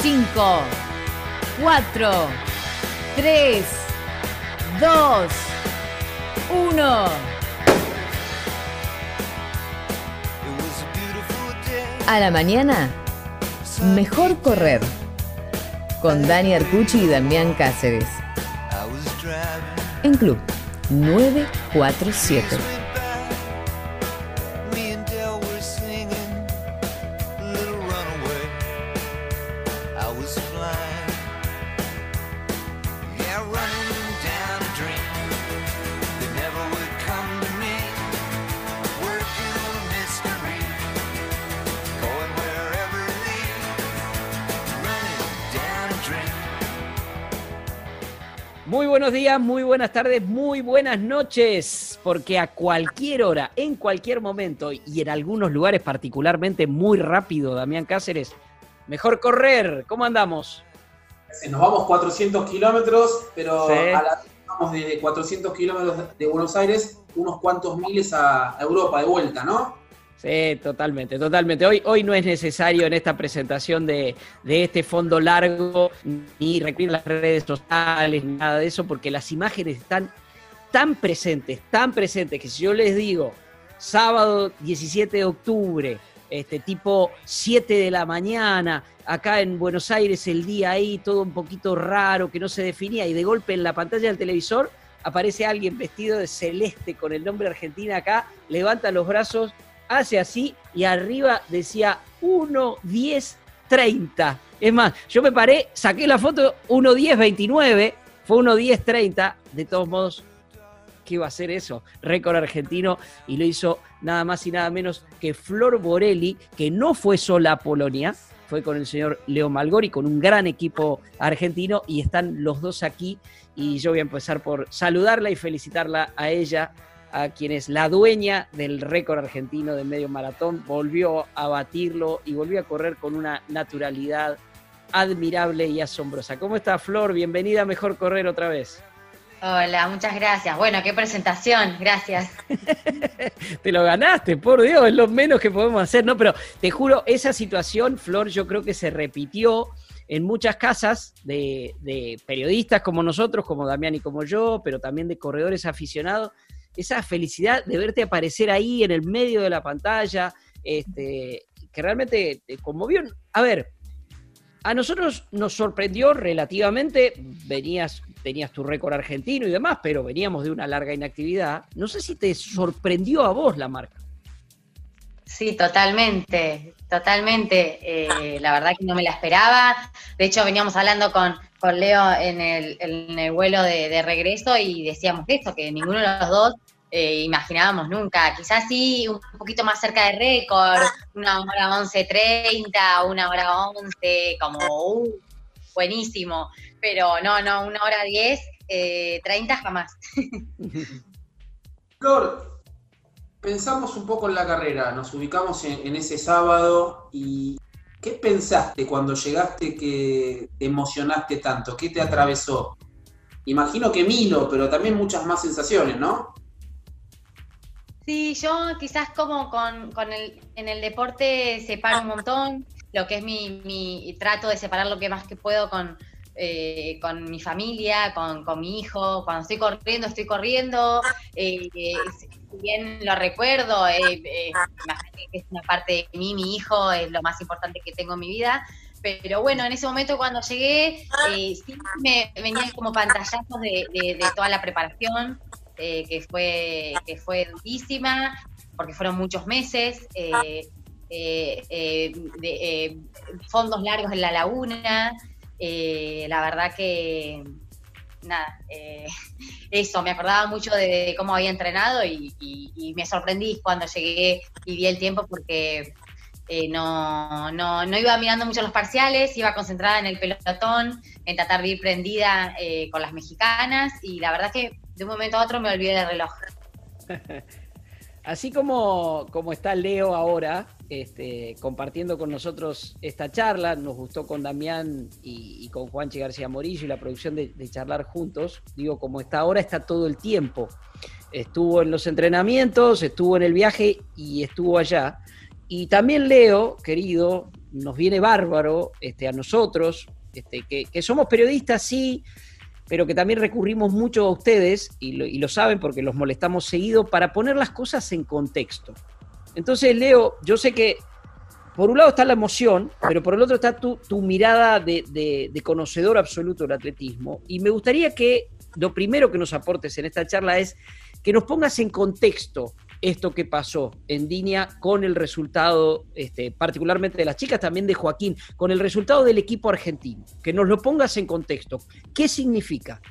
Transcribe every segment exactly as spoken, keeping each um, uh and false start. cinco, cuatro, tres, dos, uno. A la mañana, mejor correr. Con Dani Arcucci y Damián Cáceres. En Club nueve cuatro siete. Muy buenos días, muy buenas tardes, muy buenas noches, porque a cualquier hora, en cualquier momento y en algunos lugares particularmente muy rápido, Damián Cáceres, mejor correr. ¿Cómo andamos? Nos vamos cuatrocientos kilómetros, pero sí. A la, vamos de cuatrocientos kilómetros de Buenos Aires, unos cuantos miles a Europa de vuelta, ¿no? Sí, totalmente, totalmente. Hoy, hoy no es necesario en esta presentación de, de este fondo largo ni recurrir las redes sociales, nada de eso, porque las imágenes están tan presentes, tan presentes, que si yo les digo, sábado diecisiete de octubre, este tipo siete de la mañana, acá en Buenos Aires el día ahí, todo un poquito raro, que no se definía, y de golpe en la pantalla del televisor aparece alguien vestido de celeste con el nombre Argentina acá, levanta los brazos, hace así y arriba decía uno diez treinta. Es más, yo me paré, saqué la foto uno diez veintinueve, fue uno diez treinta. De todos modos, ¿qué iba a ser eso? Récord argentino, y lo hizo nada más y nada menos que Flor Borelli, que no fue sola a Polonia, fue con el señor Leo Malgori, con un gran equipo argentino, y están los dos aquí. Y yo voy a empezar por saludarla y felicitarla a ella, a quien es la dueña del récord argentino de medio maratón. Volvió a batirlo y volvió a correr con una naturalidad admirable y asombrosa. ¿Cómo está, Flor? Bienvenida a Mejor Correr otra vez. Hola, muchas gracias. Bueno, qué presentación, gracias. Te lo ganaste, por Dios, es lo menos que podemos hacer, ¿no? Pero te juro, esa situación, Flor, yo creo que se repitió en muchas casas de, de periodistas como nosotros, como Damián y como yo, pero también de corredores aficionados. Esa felicidad de verte aparecer ahí en el medio de la pantalla, este, que realmente te conmovió. A ver, a nosotros nos sorprendió relativamente, venías, tenías tu récord argentino y demás, pero veníamos de una larga inactividad. No sé si te sorprendió a vos la marca. Sí, totalmente, totalmente. Eh, la verdad que no me la esperaba. De hecho, veníamos hablando con, con Leo en el, en el vuelo de, de regreso y decíamos esto, que ninguno de los dos eh, imaginábamos nunca. Quizás sí, un poquito más cerca de récord, una hora once treinta, una hora once, como uh, buenísimo. Pero no, no, una hora diez, eh, treinta jamás. Flor, pensamos un poco en la carrera, nos ubicamos en, en ese sábado, y ¿qué pensaste cuando llegaste que te emocionaste tanto? ¿Qué te atravesó? Imagino que Milo, pero también muchas más sensaciones, ¿no? Sí, yo quizás como con, con el, en el deporte separo un montón, lo que es mi, mi trato de separar lo que más que puedo con, Eh, con mi familia, con, con mi hijo. Cuando estoy corriendo, estoy corriendo, eh, eh, si bien lo recuerdo, eh, eh, imagínate que es una parte de mí, mi hijo es lo más importante que tengo en mi vida, pero bueno, en ese momento cuando llegué, eh, sí me venían como pantallazos de, de, de toda la preparación, eh, que fue que fue durísima, porque fueron muchos meses, eh, eh, eh, de, eh, fondos largos en la laguna. Eh, la verdad que, nada, eh, eso, me acordaba mucho de, de cómo había entrenado y, y, y me sorprendí cuando llegué y vi el tiempo, porque eh, no, no, no iba mirando mucho los parciales, iba concentrada en el pelotón, en tratar de ir prendida eh, con las mexicanas, y la verdad que de un momento a otro me olvidé del reloj. Así como, como está Leo ahora, este, compartiendo con nosotros esta charla, nos gustó con Damián y, y con Juanchi García Morillo y la producción de, de charlar juntos. Digo, como está ahora, está todo el tiempo. Estuvo en los entrenamientos, estuvo en el viaje y estuvo allá. Y también Leo, querido, nos viene bárbaro este, a nosotros, este, que, que somos periodistas, sí, pero que también recurrimos mucho a ustedes, y lo, y lo saben porque los molestamos seguido, para poner las cosas en contexto. Entonces, Leo, yo sé que por un lado está la emoción, pero por el otro está tu, tu mirada de, de, de conocedor absoluto del atletismo, y me gustaría que lo primero que nos aportes en esta charla es que nos pongas en contexto esto que pasó en Diña con el resultado, este, particularmente de las chicas, también de Joaquín, con el resultado del equipo argentino. Que nos lo pongas en contexto. ¿Qué significa?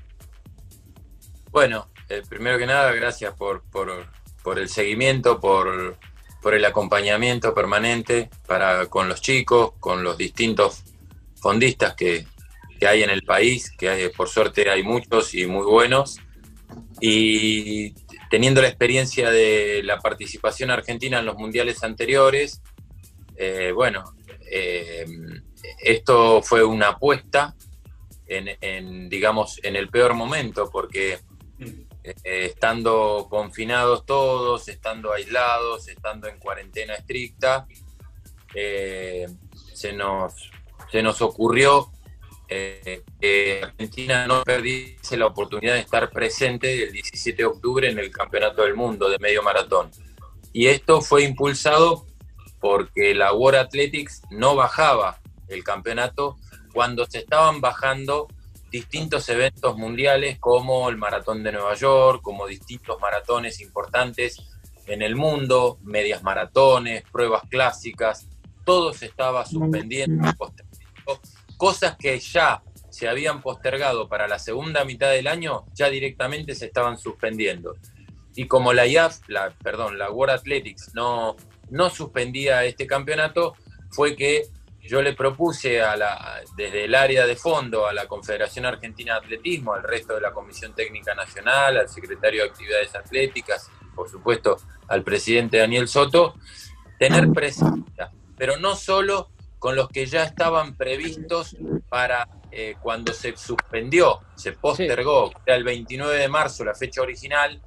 Bueno, eh, primero que nada, gracias por, por, por el seguimiento, por, por el acompañamiento permanente para, con los chicos, con los distintos fondistas que, que hay en el país, que hay, por suerte hay muchos y muy buenos. Y teniendo la experiencia de la participación argentina en los mundiales anteriores, eh, bueno, eh, esto fue una apuesta en, en, digamos, en el peor momento, porque eh, estando confinados todos, estando aislados, estando en cuarentena estricta, eh, se nos, se nos ocurrió Eh, que Argentina no perdiese la oportunidad de estar presente el diecisiete de octubre en el Campeonato del Mundo de Medio Maratón. Y esto fue impulsado porque la World Athletics no bajaba el campeonato cuando se estaban bajando distintos eventos mundiales como el Maratón de Nueva York, como distintos maratones importantes en el mundo, medias maratones, pruebas clásicas, todo se estaba suspendiendo, postergando. Cosas que ya se habían postergado para la segunda mitad del año, ya directamente se estaban suspendiendo. Y como la I A F, la, perdón, la World Athletics no, no suspendía este campeonato, fue que yo le propuse a la, desde el área de fondo a la Confederación Argentina de Atletismo, al resto de la Comisión Técnica Nacional, al secretario de Actividades Atléticas, y por supuesto al presidente Daniel Soto, tener presencia, pero no solo con los que ya estaban previstos para eh, cuando se suspendió, se postergó, sí. Era el veintinueve de marzo, la fecha original,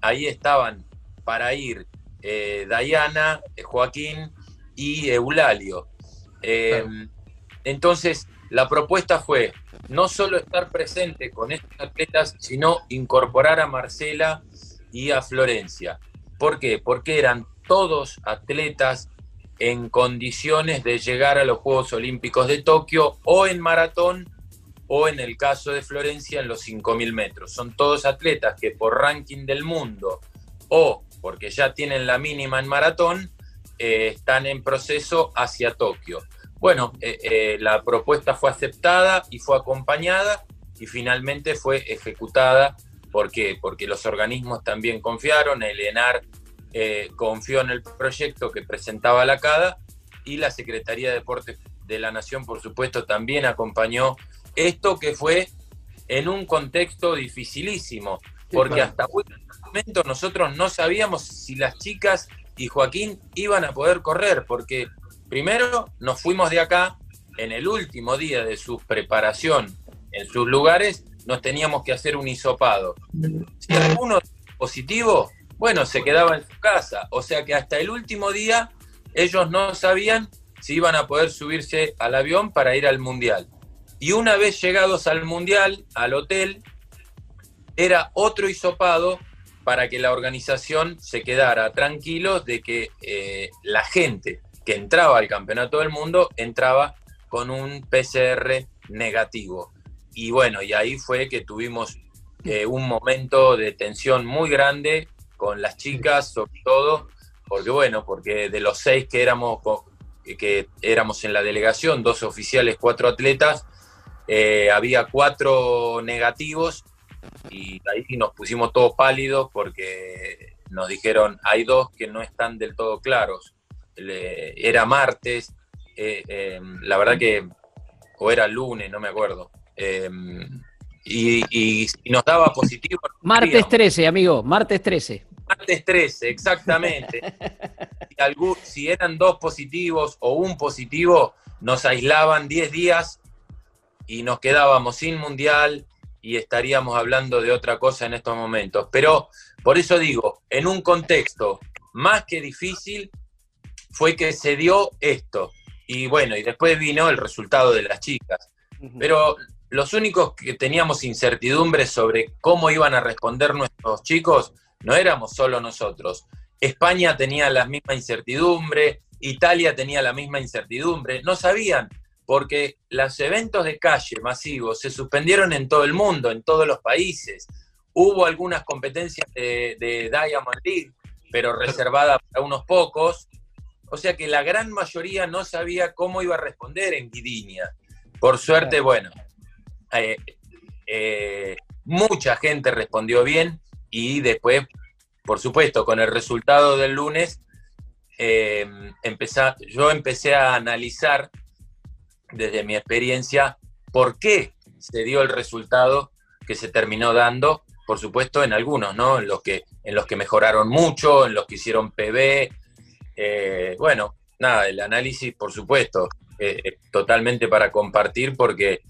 ahí estaban para ir eh, Dayana, Joaquín y Eulalio. Eh, claro. Entonces, la propuesta fue no solo estar presente con estos atletas, sino incorporar a Marcela y a Florencia. ¿Por qué? Porque eran todos atletas en condiciones de llegar a los Juegos Olímpicos de Tokio, o en maratón, o en el caso de Florencia, en los cinco mil metros. Son todos atletas que por ranking del mundo, o porque ya tienen la mínima en maratón, eh, están en proceso hacia Tokio. Bueno, eh, eh, la propuesta fue aceptada y fue acompañada, y finalmente fue ejecutada. ¿Por qué? Porque los organismos también confiaron, el ENAR Eh, confió en el proyecto que presentaba la C A D A, y la Secretaría de Deportes de la Nación, por supuesto, también acompañó esto, que fue en un contexto dificilísimo, porque sí, claro, hasta este momento nosotros no sabíamos si las chicas y Joaquín iban a poder correr, porque primero nos fuimos de acá en el último día de su preparación en sus lugares, nos teníamos que hacer un hisopado. Si alguno positivo, bueno, se quedaba en su casa, o sea que hasta el último día ellos no sabían si iban a poder subirse al avión para ir al Mundial. Y una vez llegados al Mundial, al hotel, era otro hisopado para que la organización se quedara tranquilos de que eh, la gente que entraba al Campeonato del Mundo entraba con un P C R negativo. Y bueno, y ahí fue que tuvimos eh, un momento de tensión muy grande con las chicas, sobre todo, porque bueno, porque de los seis que éramos, que éramos en la delegación, dos oficiales, cuatro atletas, eh, había cuatro negativos, y ahí nos pusimos todos pálidos porque nos dijeron, hay dos que no están del todo claros. Era martes, eh, eh, la verdad que, o era lunes, no me acuerdo. Eh, Y, y, y nos daba positivo. Martes trece, amigo, martes trece. Martes trece, exactamente. Si, algún, si eran dos positivos o un positivo, nos aislaban diez días y nos quedábamos sin mundial y estaríamos hablando de otra cosa en estos momentos. Pero por eso digo, en un contexto más que difícil, fue que se dio esto. Y bueno, y después vino el resultado de las chicas. Uh-huh. Pero los únicos que teníamos incertidumbre sobre cómo iban a responder nuestros chicos no éramos solo nosotros. España tenía la misma incertidumbre, Italia tenía la misma incertidumbre, no sabían, porque los eventos de calle masivos se suspendieron en todo el mundo, en todos los países. Hubo algunas competencias de, de Diamond League, pero reservadas para unos pocos, o sea que la gran mayoría no sabía cómo iba a responder en Guidiña. Por suerte, bueno, eh, eh, mucha gente respondió bien y después, por supuesto, con el resultado del lunes, eh, empecé, yo empecé a analizar desde mi experiencia por qué se dio el resultado que se terminó dando, por supuesto en algunos, ¿no? En los que, en los que mejoraron mucho, en los que hicieron P B, eh, bueno, nada, el análisis, por supuesto, eh, totalmente para compartir porque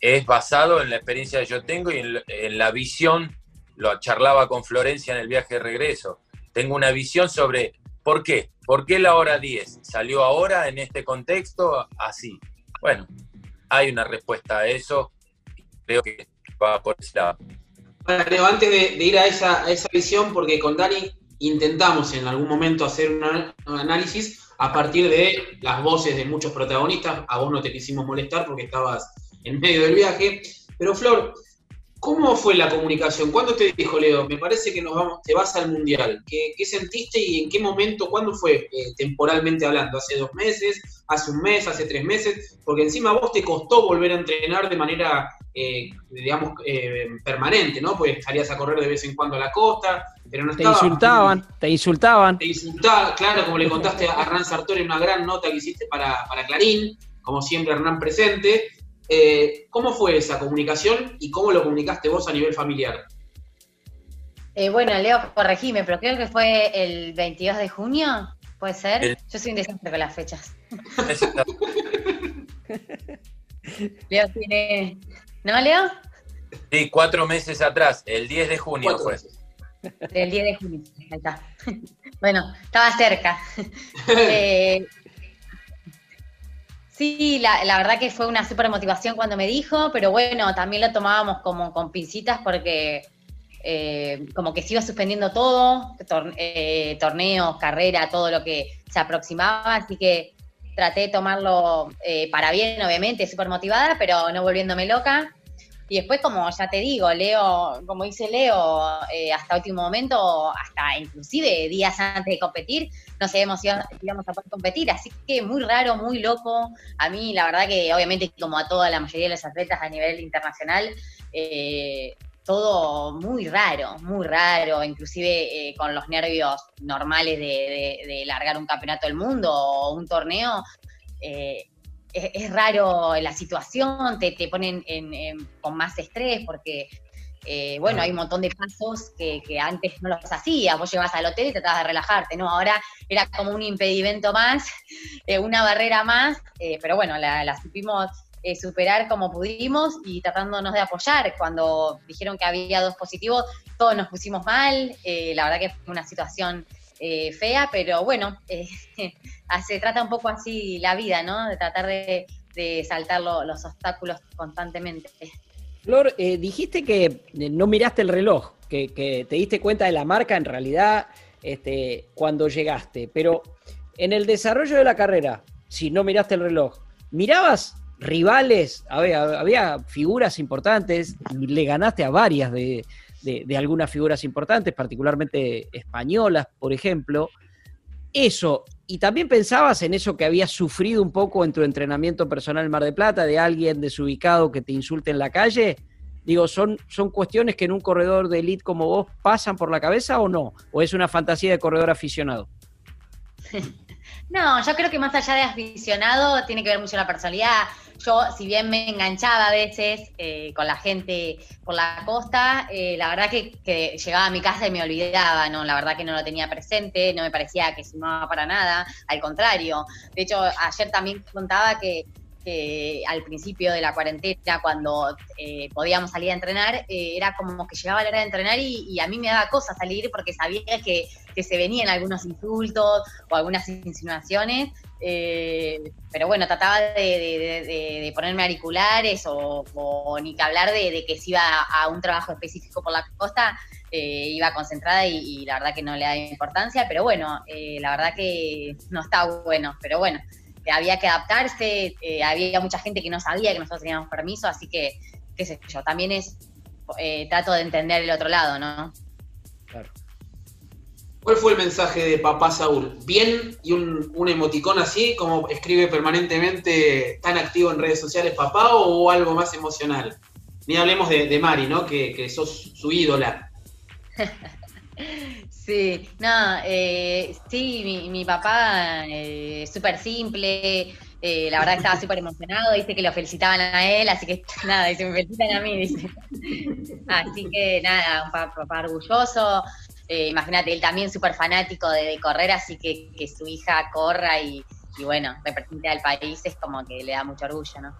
es basado en la experiencia que yo tengo y en, en la visión, lo charlaba con Florencia en el viaje de regreso, tengo una visión sobre por qué, por qué la hora diez salió ahora en este contexto así. Bueno, hay una respuesta a eso, creo que va por ese lado. Pero antes de, de ir a esa, a esa visión, porque con Dani intentamos en algún momento hacer un, un análisis a partir de las voces de muchos protagonistas, a vos no te quisimos molestar porque estabas en medio del viaje, pero Flor, ¿cómo fue la comunicación? ¿Cuándo te dijo Leo, me parece que nos vamos, te vas al Mundial? ¿Qué, qué sentiste y en qué momento, cuándo fue, eh, temporalmente hablando? ¿Hace dos meses? ¿Hace un mes? ¿Hace tres meses? Porque encima a vos te costó volver a entrenar de manera, eh, digamos, eh, permanente, ¿no? Pues salías a correr de vez en cuando a la costa, pero no estabas... Te insultaban, te insultaban. Te insultaban, claro, como le contaste a Ran Sartori en una gran nota que hiciste para, para Clarín, como siempre Hernán presente. Eh, ¿Cómo fue esa comunicación y cómo lo comunicaste vos a nivel familiar? Eh, bueno, Leo, corregime, pero creo que fue el veintidós de junio, ¿puede ser? El... Yo soy un desastre con las fechas. Leo tiene... ¿No, Leo? Sí, cuatro meses atrás, el diez de junio fue. El diez de junio, ahí está. Bueno, estaba cerca. eh, Sí, la, la verdad que fue una súper motivación cuando me dijo, pero bueno, también lo tomábamos como con pincitas porque eh, como que se iba suspendiendo todo, tor, eh, torneos, carrera, todo lo que se aproximaba, así que traté de tomarlo eh, para bien, obviamente, súper motivada, pero no volviéndome loca. Y después, como ya te digo, Leo, como dice Leo, eh, hasta último momento, hasta inclusive días antes de competir, no sabíamos si íbamos a poder competir, así que muy raro, muy loco. A mí, la verdad que, obviamente, como a toda la mayoría de los atletas a nivel internacional, eh, todo muy raro, muy raro, inclusive eh, con los nervios normales de, de, de largar un campeonato del mundo o un torneo, eh, Es, es raro la situación, te, te ponen en, en, con más estrés porque, eh, bueno, hay un montón de pasos que, que antes no los hacías, vos llegabas al hotel y tratabas de relajarte, ¿no? Ahora era como un impedimento más, eh, una barrera más, eh, pero bueno, la, la supimos eh, superar como pudimos y tratándonos de apoyar. Cuando dijeron que había dos positivos, todos nos pusimos mal, eh, la verdad que fue una situación... Eh, fea, pero bueno, eh, se trata un poco así la vida, ¿no? De tratar de, de saltar lo, los obstáculos constantemente. Flor, eh, dijiste que no miraste el reloj, que, que te diste cuenta de la marca en realidad este, cuando llegaste, pero en el desarrollo de la carrera, si no miraste el reloj, ¿mirabas rivales? Había, había figuras importantes, le ganaste a varias de... De, de algunas figuras importantes, particularmente españolas, por ejemplo. Eso, y también pensabas en eso que habías sufrido un poco en tu entrenamiento personal en Mar del Plata, de alguien desubicado que te insulte en la calle. Digo, ¿son, son cuestiones que en un corredor de elite como vos pasan por la cabeza o no? ¿O es una fantasía de corredor aficionado? No, yo creo que más allá de aficionado tiene que ver mucho la personalidad. Yo, si bien me enganchaba a veces eh, con la gente por la costa, eh, la verdad que, que llegaba a mi casa y me olvidaba, ¿no? La verdad que no lo tenía presente, no me parecía que sumaba para nada, al contrario. De hecho, ayer también contaba que eh, al principio de la cuarentena, cuando eh, podíamos salir a entrenar, eh, era como que llegaba la hora de entrenar y, y a mí me daba cosa salir porque sabía que, que se venían algunos insultos o algunas insinuaciones, eh, pero bueno, trataba de, de, de, de ponerme auriculares o, o ni que hablar de, de que si iba a un trabajo específico por la costa, eh, iba concentrada y, y la verdad que no le da importancia, pero bueno, eh, la verdad que no está bueno, pero bueno. Había que adaptarse, eh, había mucha gente que no sabía que nosotros teníamos permiso, así que, qué sé yo, también es, eh, trato de entender el otro lado, ¿no? Claro. ¿Cuál fue el mensaje de papá Saúl? Bien, y un, un emoticón así, como escribe permanentemente, tan activo en redes sociales, papá, o algo más emocional. Ni hablemos de, de Mari, ¿no? Que, que sos su ídola. Sí, no, eh, sí, mi, mi papá eh, súper simple, eh, la verdad estaba súper emocionado, dice que lo felicitaban a él, así que nada, dice, me felicitan a mí, dice. Así que nada, un papá orgulloso, eh, imagínate, él también súper fanático de, de correr, así que que su hija corra y, y bueno, represente al país, es como que le da mucho orgullo, ¿no?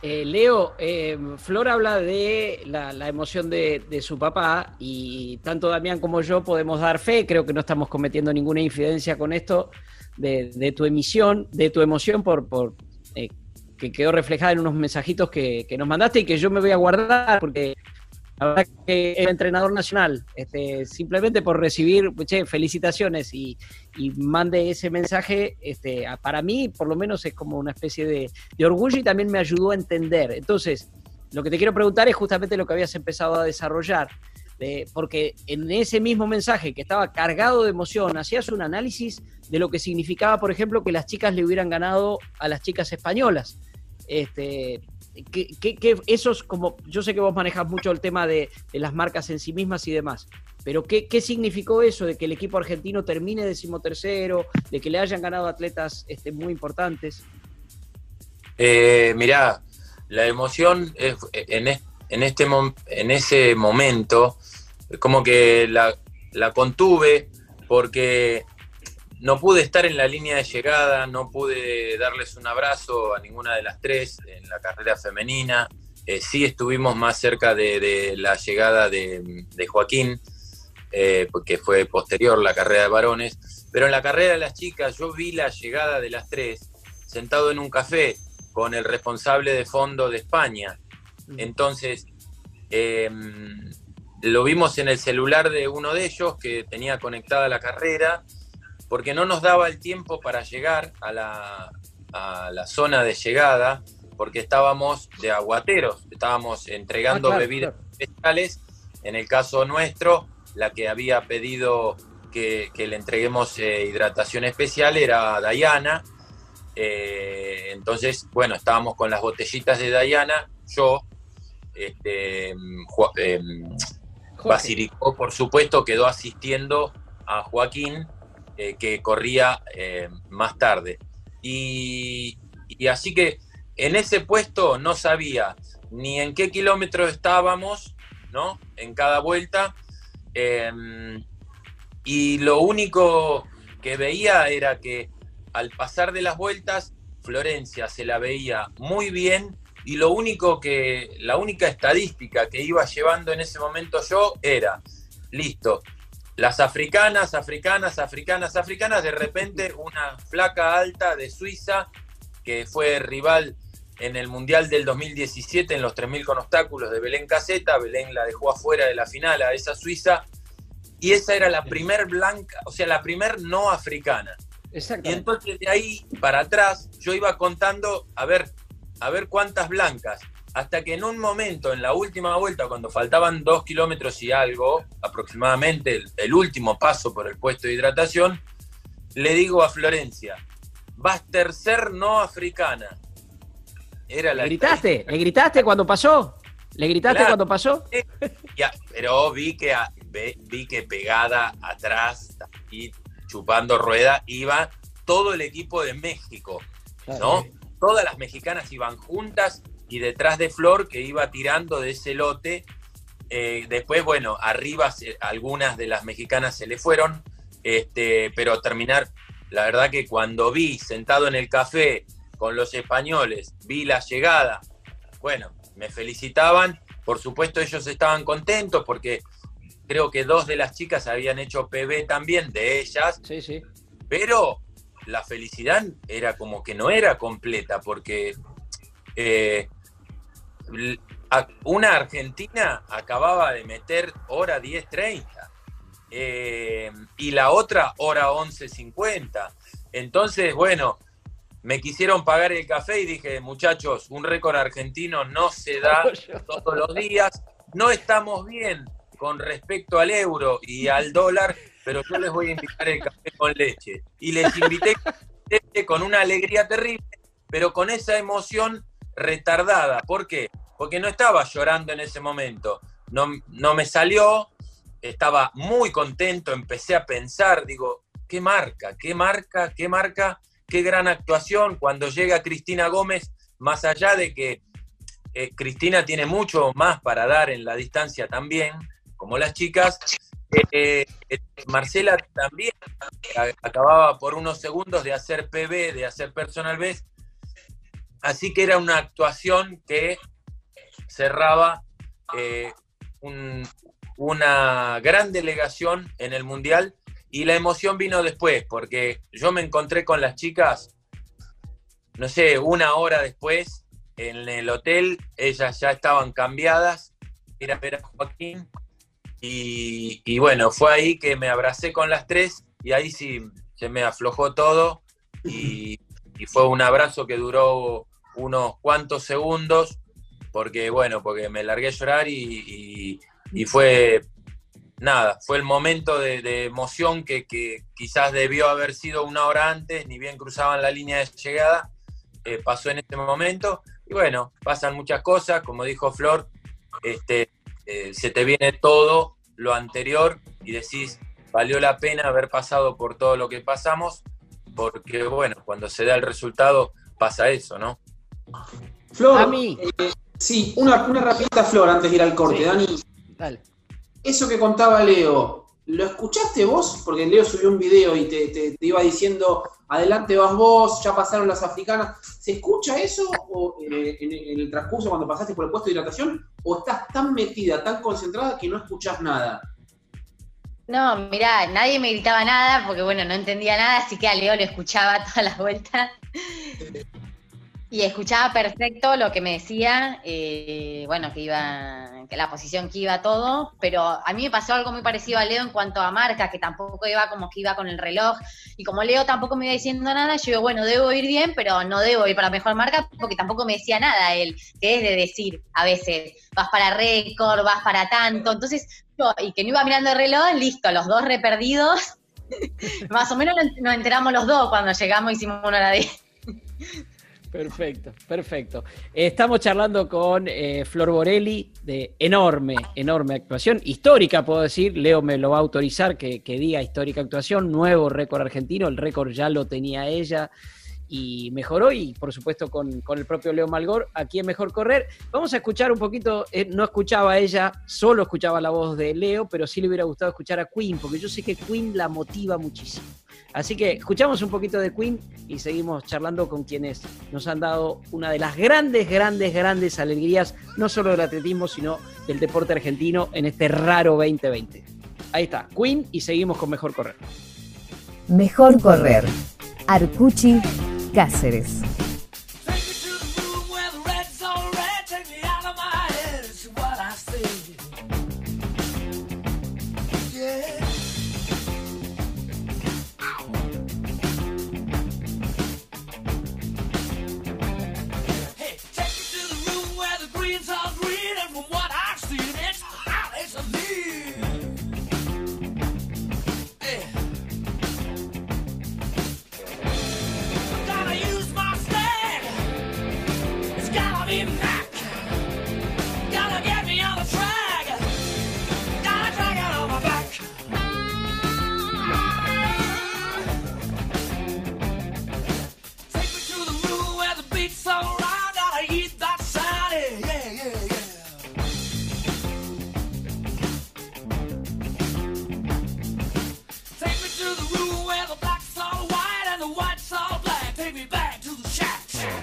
Eh, Leo, eh, Flor habla de la, la emoción de, de su papá y tanto Damián como yo podemos dar fe, creo que no estamos cometiendo ninguna infidencia con esto, de, de tu emisión, de tu emoción por, por eh, que quedó reflejada en unos mensajitos que, que nos mandaste y que yo me voy a guardar porque la verdad que es entrenador nacional, este, simplemente por recibir, che, felicitaciones y, y mande ese mensaje, este, a, para mí por lo menos es como una especie de, de orgullo y también me ayudó a entender. Entonces, lo que te quiero preguntar es justamente lo que habías empezado a desarrollar, de, porque en ese mismo mensaje que estaba cargado de emoción, hacías un análisis de lo que significaba, por ejemplo, que las chicas le hubieran ganado a las chicas españolas. Este... Que, que, que esos, como yo sé que vos manejas mucho el tema de, de las marcas en sí mismas y demás, pero ¿qué, qué significó eso de que el equipo argentino termine decimotercero, de que le hayan ganado atletas este, muy importantes? Eh, mirá, la emoción es, en, en, este, en ese momento como que la, la contuve porque no pude estar en la línea de llegada, no pude darles un abrazo a ninguna de las tres en la carrera femenina. Eh, sí estuvimos más cerca de, de la llegada de, de Joaquín, eh, porque fue posterior la carrera de varones. Pero en la carrera de las chicas yo vi la llegada de las tres sentado en un café con el responsable de fondo de España. Entonces, eh, lo vimos en el celular de uno de ellos que tenía conectada la carrera, porque no nos daba el tiempo para llegar a la, a la zona de llegada, porque estábamos de aguateros, estábamos entregando ah, claro, bebidas claro. especiales, en el caso nuestro, la que había pedido que, que le entreguemos eh, hidratación especial era Dayana, eh, entonces, bueno, estábamos con las botellitas de Dayana, yo, este, eh, Basiricó, por supuesto, quedó asistiendo a Joaquín, Eh, que corría eh, más tarde. Y, y así que en ese puesto no sabía ni en qué kilómetro estábamos, ¿no? En cada vuelta. Eh, y lo único que veía era que al pasar de las vueltas, Florencia se la veía muy bien y lo único que, la única estadística que iba llevando en ese momento yo era, listo, las africanas, africanas, africanas, africanas, de repente una flaca alta de Suiza, que fue rival en el Mundial del dos mil diecisiete en los tres mil con obstáculos de Belén Casetta, Belén la dejó afuera de la final a esa Suiza, y esa era la primer blanca, o sea, la primer no africana. Y entonces de ahí para atrás yo iba contando a ver, a ver cuántas blancas, hasta que en un momento, en la última vuelta, cuando faltaban dos kilómetros y algo, aproximadamente el, el último paso por el puesto de hidratación, le digo a Florencia, vas tercer no africana. Era la ¿Le gritaste? ¿Le gritaste cuando pasó? ¿Le gritaste claro, cuando pasó? Ya, pero vi que, vi que pegada atrás y chupando rueda iba todo el equipo de México, ¿no? Claro. Todas las mexicanas iban juntas, y detrás de Flor que iba tirando de ese lote, eh, después, bueno, arriba se, algunas de las mexicanas se le fueron, este, pero terminar, la verdad que cuando vi sentado en el café con los españoles, vi la llegada, bueno, me felicitaban, por supuesto ellos estaban contentos porque creo que dos de las chicas habían hecho P B también, de ellas, sí, sí. Pero la felicidad era como que no era completa, porque eh, una argentina acababa de meter hora diez treinta eh, y la otra hora once cincuenta, entonces bueno, me quisieron pagar el café y dije, muchachos, un récord argentino no se da todos los días, no estamos bien con respecto al euro y al dólar, pero yo les voy a invitar el café con leche. Y les invité con una alegría terrible, pero con esa emoción retardada. ¿Por qué? Porque no estaba llorando en ese momento, no, no me salió, estaba muy contento, empecé a pensar, digo, ¿qué marca? ¿Qué marca? ¿Qué marca? Qué gran actuación cuando llega Cristina Gómez, más allá de que eh, Cristina tiene mucho más para dar en la distancia también, como las chicas, eh, eh, Marcela también acababa por unos segundos de hacer P B, de hacer personal best, así que era una actuación que cerraba eh, un, una gran delegación en el Mundial. Y la emoción vino después, porque yo me encontré con las chicas, no sé, una hora después, en el hotel, ellas ya estaban cambiadas, era ver a Joaquín, y, y bueno, fue ahí que me abracé con las tres, y ahí sí se me aflojó todo, y, y fue un abrazo que duró unos cuantos segundos, porque bueno, porque me largué a llorar y, y, y fue... Nada, fue el momento de, de emoción que, que quizás debió haber sido una hora antes, ni bien cruzaban la línea de llegada, eh, pasó en este momento, y bueno, pasan muchas cosas, como dijo Flor, este, eh, se te viene todo lo anterior, y decís, valió la pena haber pasado por todo lo que pasamos, porque bueno, cuando se da el resultado, pasa eso, ¿no? Flor, a mí. Eh, sí, una, una rapidita, Flor, antes de ir al corte, sí. Dani. Dale. Eso que contaba Leo, ¿lo escuchaste vos? Porque Leo subió un video y te, te, te iba diciendo, adelante vas vos, ya pasaron las africanas. ¿Se escucha eso o, eh, en, en el transcurso cuando pasaste por el puesto de hidratación? ¿O estás tan metida, tan concentrada que no escuchás nada? No, mirá, nadie me gritaba nada porque, bueno, no entendía nada, así que a Leo lo escuchaba todas las vueltas. Y escuchaba perfecto lo que me decía, eh, bueno, que iba, que la posición que iba todo, pero a mí me pasó algo muy parecido a Leo en cuanto a marca, que tampoco iba como que iba con el reloj, y como Leo tampoco me iba diciendo nada, yo digo, bueno, debo ir bien, pero no debo ir para mejor marca, porque tampoco me decía nada él, que es de decir a veces, vas para récord, vas para tanto, entonces, yo, y que no iba mirando el reloj, listo, los dos re perdidos, más o menos nos enteramos los dos cuando llegamos, hicimos una hora de... Perfecto, perfecto. Estamos charlando con eh, Flor Borelli, de enorme, enorme actuación, histórica puedo decir, Leo me lo va a autorizar que, que diga histórica actuación, nuevo récord argentino, el récord ya lo tenía ella y mejoró y por supuesto con, con el propio Leo Malgor, aquí en Mejor Correr. Vamos a escuchar un poquito, eh, no escuchaba a ella, solo escuchaba la voz de Leo, pero sí le hubiera gustado escuchar a Queen, porque yo sé que Queen la motiva muchísimo. Así que escuchamos un poquito de Queen y seguimos charlando con quienes nos han dado una de las grandes, grandes, grandes alegrías, no solo del atletismo, sino del deporte argentino en este raro veinte veinte. Ahí está, Queen, y seguimos con Mejor Correr. Mejor Correr. Arcucci, Cáceres. Take me back to the shack.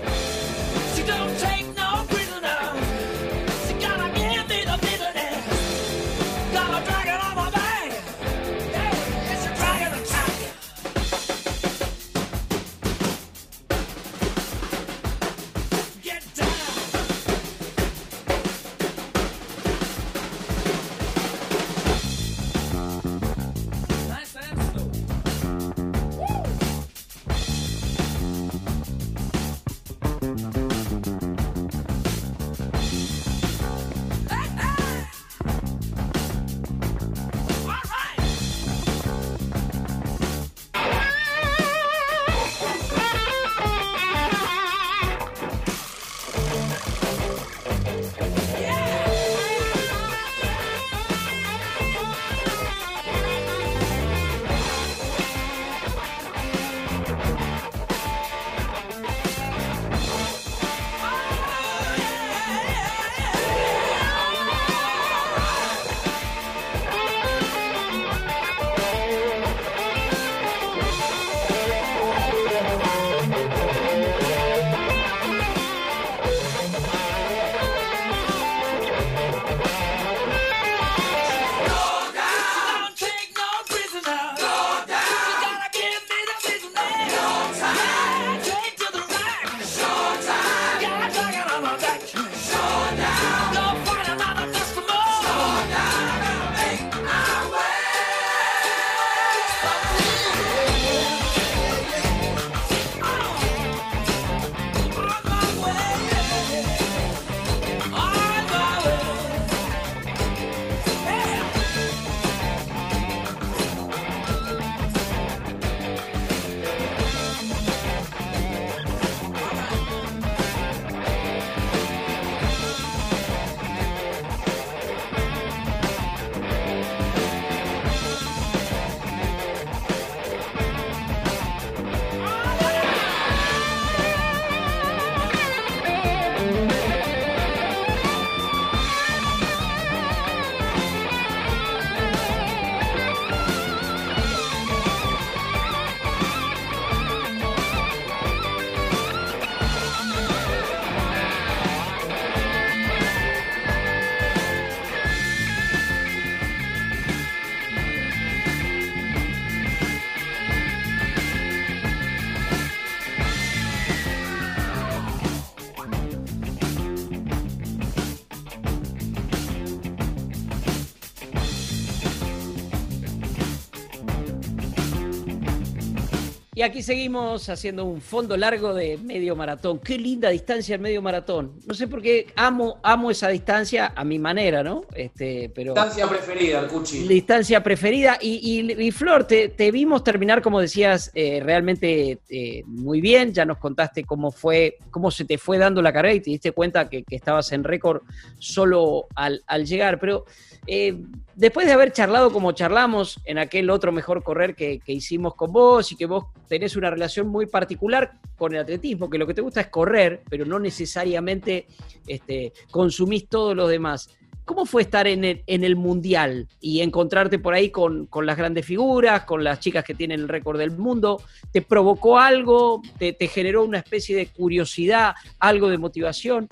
Y aquí seguimos haciendo un fondo largo de medio maratón. Qué linda distancia el medio maratón. No sé por qué amo, amo esa distancia a mi manera, ¿no? Este, pero distancia preferida, Arcucci. Distancia preferida. Y, y, y Flor, te, te vimos terminar, como decías, eh, realmente eh, muy bien. Ya nos contaste cómo fue, cómo se te fue dando la carrera y te diste cuenta que, que estabas en récord solo al, al llegar. Pero eh, después de haber charlado como charlamos en aquel otro Mejor Correr que, que hicimos con vos y que vos tenés una relación muy particular con el atletismo, que lo que te gusta es correr, pero no necesariamente este, consumís todos los demás. ¿Cómo fue estar en el, en el Mundial y encontrarte por ahí con, con las grandes figuras, con las chicas que tienen el récord del mundo? ¿Te provocó algo? ¿Te, te generó una especie de curiosidad, algo de motivación?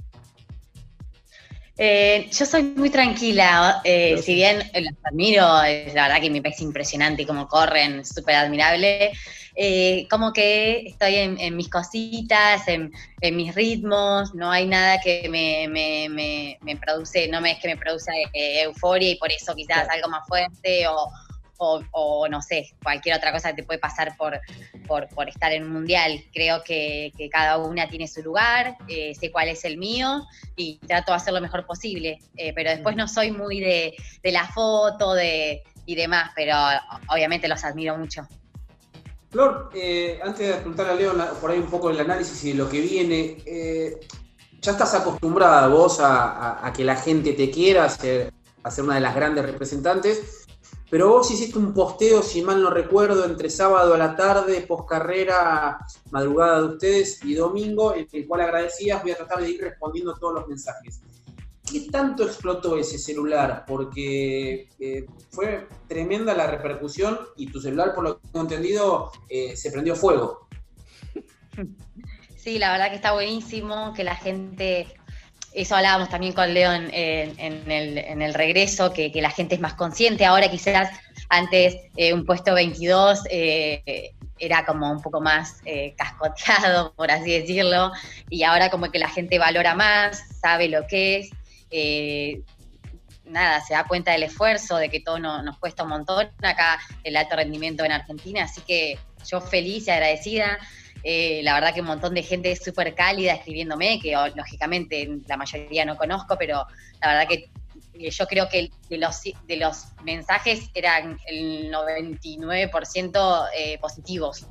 Eh, yo soy muy tranquila, eh, si bien los admiro, la verdad que me parece impresionante cómo corren, súper admirable, eh, como que estoy en, en mis cositas, en, en mis ritmos, no hay nada que me, me, me, me produce, no me, es que me produce eh, euforia y por eso quizás algo más fuerte o, o, o no sé, cualquier otra cosa que te puede pasar por, por, por estar en un mundial. Creo que, que cada una tiene su lugar, eh, sé cuál es el mío y trato de hacer lo mejor posible, eh, pero después no soy muy de, de la foto de, y demás, pero obviamente los admiro mucho. Flor, eh, antes de preguntar a Leo por ahí un poco el análisis y de lo que viene, eh, ¿ya estás acostumbrada vos a, a, a que la gente te quiera, a ser, a ser una de las grandes representantes? Pero vos hiciste un posteo, si mal no recuerdo, entre sábado a la tarde, poscarrera, madrugada de ustedes, y domingo, en el cual agradecías. Voy a tratar de ir respondiendo todos los mensajes. ¿Qué tanto explotó ese celular? Porque eh, fue tremenda la repercusión y tu celular, por lo que tengo entendido, eh, se prendió fuego. Sí, la verdad que está buenísimo que la gente... Eso hablábamos también con Leo en, en, el, en el regreso, que, que la gente es más consciente. Ahora quizás antes eh, un puesto veintidós eh, era como un poco más eh, cascoteado, por así decirlo, y ahora como que la gente valora más, sabe lo que es, eh, nada, se da cuenta del esfuerzo, de que todo no, nos cuesta un montón acá el alto rendimiento en Argentina, así que yo feliz y agradecida. Eh, la verdad que un montón de gente súper cálida escribiéndome, que oh, lógicamente la mayoría no conozco, pero la verdad que eh, yo creo que de los, de los mensajes eran el noventa y nueve por ciento eh, positivos.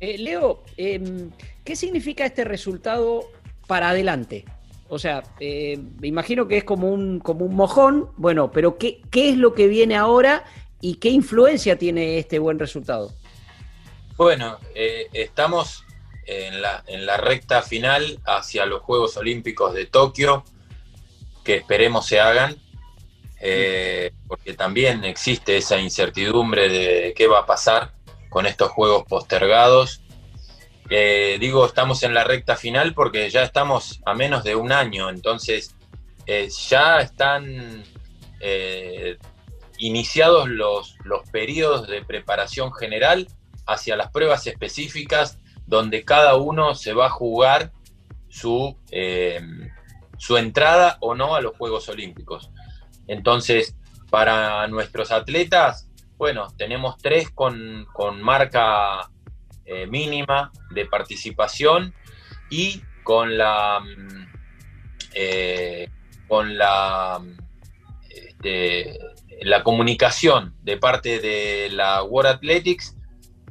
Eh, Leo, eh, ¿qué significa este resultado para adelante? O sea, eh, me imagino que es como un, como un mojón, bueno, pero ¿qué, qué es lo que viene ahora y qué influencia tiene este buen resultado? Bueno, eh, estamos en la, en la recta final hacia los Juegos Olímpicos de Tokio, que esperemos se hagan, eh, porque también existe esa incertidumbre de qué va a pasar con estos Juegos postergados. Eh, digo, estamos en la recta final porque ya estamos a menos de un año, entonces eh, ya están... Eh, iniciados los, los periodos de preparación general hacia las pruebas específicas, donde cada uno se va a jugar su, eh, su entrada o no a los Juegos Olímpicos. Entonces, para nuestros atletas, bueno, tenemos tres con, con marca eh, mínima de participación y con la... Eh, con la... Este, la comunicación de parte de la World Athletics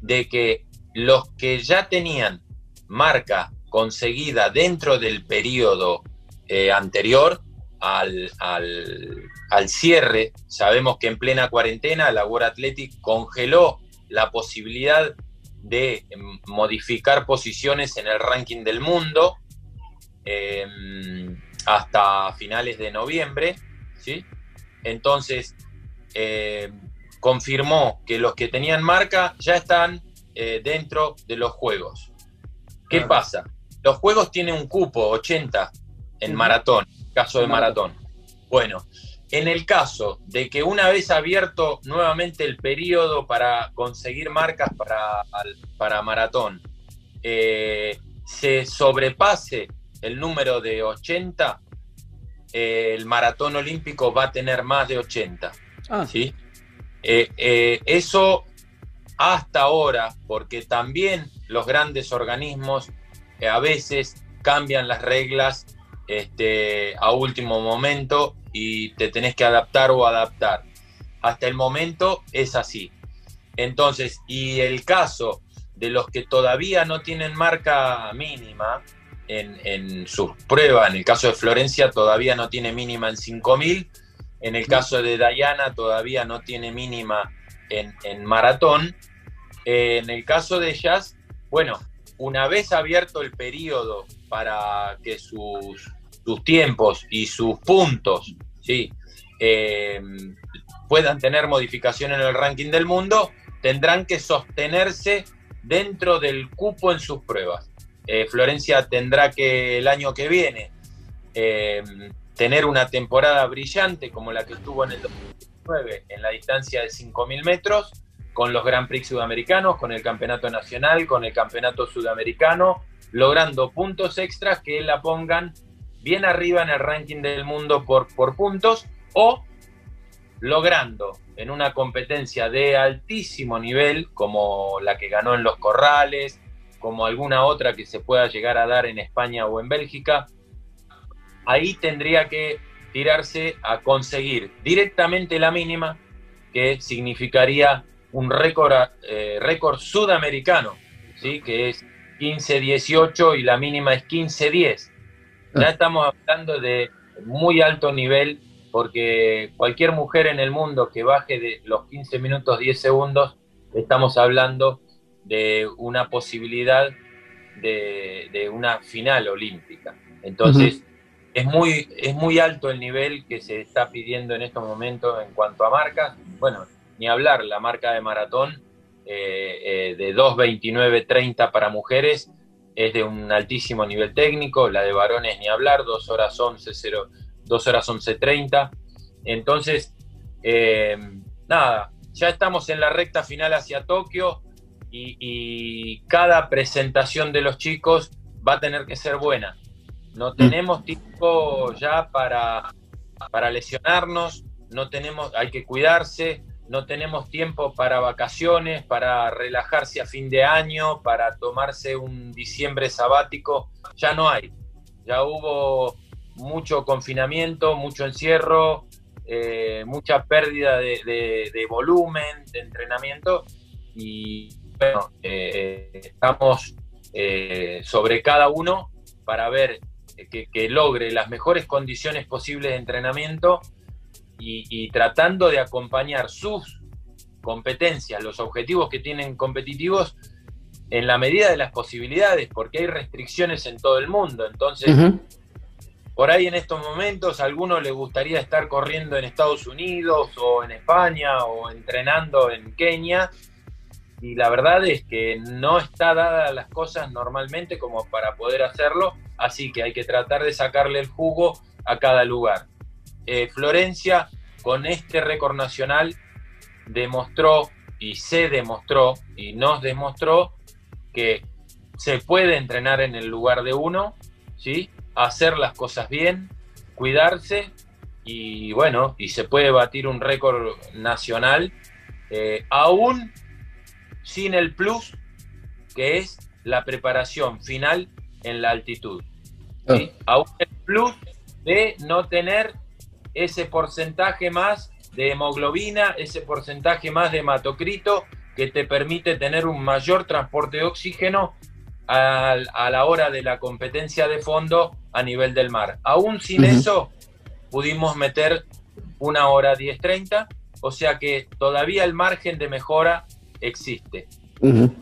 de que los que ya tenían marca conseguida dentro del periodo eh, anterior al, al, al cierre, sabemos que en plena cuarentena la World Athletics congeló la posibilidad de modificar posiciones en el ranking del mundo eh, hasta finales de noviembre, ¿sí? Entonces Eh, confirmó que los que tenían marca ya están eh, dentro de los Juegos. ¿Qué claro. pasa? Los Juegos tienen un cupo, ochenta, en uh-huh. maratón, caso de maratón. Bueno, en el caso de que una vez abierto nuevamente el periodo para conseguir marcas para, para maratón, eh, se sobrepase el número de ochenta, eh, el maratón olímpico va a tener más de ochenta. Ah. ¿Sí? Eh, eh, eso hasta ahora, porque también los grandes organismos eh, a veces cambian las reglas este, a último momento y te tenés que adaptar o adaptar. Hasta el momento es así. Entonces, y el caso de los que todavía no tienen marca mínima en, en sus pruebas, en el caso de Florencia todavía no tiene mínima en cinco mil, en el caso de Dayana todavía no tiene mínima en, en maratón, eh, en el caso de ellas, bueno, una vez abierto el periodo para que sus, sus tiempos y sus puntos, ¿sí?, eh, puedan tener modificación en el ranking del mundo, tendrán que sostenerse dentro del cupo en sus pruebas. Eh, Florencia tendrá que el año que viene eh, tener una temporada brillante como la que tuvo en el dos mil diecinueve en la distancia de cinco mil metros, con los Grand Prix sudamericanos, con el campeonato nacional, con el campeonato sudamericano, logrando puntos extras que la pongan bien arriba en el ranking del mundo por, por puntos, o logrando en una competencia de altísimo nivel, como la que ganó en Los Corrales, como alguna otra que se pueda llegar a dar en España o en Bélgica, ahí tendría que tirarse a conseguir directamente la mínima, que significaría un récord, eh, récord sudamericano, ¿sí?, que es quince dieciocho y la mínima es quince diez. Ya estamos hablando de muy alto nivel, porque cualquier mujer en el mundo que baje de los quince minutos diez segundos, estamos hablando de una posibilidad de, de una final olímpica. Entonces, uh-huh. es muy, es muy alto el nivel que se está pidiendo en estos momentos en cuanto a marcas. Bueno, ni hablar, la marca de maratón eh, eh, de dos veintinueve treinta para mujeres es de un altísimo nivel técnico, la de varones ni hablar, dos horas once cero. dos horas once treinta. Entonces, eh, nada, ya estamos en la recta final hacia Tokio y, y cada presentación de los chicos va a tener que ser buena. No tenemos tiempo ya para, para lesionarnos, no tenemos, hay que cuidarse, no tenemos tiempo para vacaciones, para relajarse a fin de año, para tomarse un diciembre sabático, ya no hay. Ya hubo mucho confinamiento, mucho encierro, eh, mucha pérdida de, de, de volumen, de entrenamiento, y bueno, eh, estamos eh, sobre cada uno para ver que, que logre las mejores condiciones posibles de entrenamiento y, y tratando de acompañar sus competencias, los objetivos que tienen competitivos, en la medida de las posibilidades, porque hay restricciones en todo el mundo, entonces... Uh-huh. Por ahí en estos momentos a alguno le gustaría estar corriendo en Estados Unidos o en España o entrenando en Kenia, y la verdad es que no está dada las cosas normalmente como para poder hacerlo, así que hay que tratar de sacarle el jugo a cada lugar. Eh, Florencia con este récord nacional demostró y se demostró y nos demostró que se puede entrenar en el lugar de uno, ¿sí?, hacer las cosas bien, cuidarse y bueno, y se puede batir un récord nacional eh, aún sin el plus que es la preparación final en la altitud, ¿sí? Oh. Aún el plus de no tener ese porcentaje más de hemoglobina, ese porcentaje más de hematocrito que te permite tener un mayor transporte de oxígeno a, a la hora de la competencia de fondo a nivel del mar. Aún sin uh-huh. eso pudimos meter una hora diez treinta, o sea que todavía el margen de mejora existe. Uh-huh.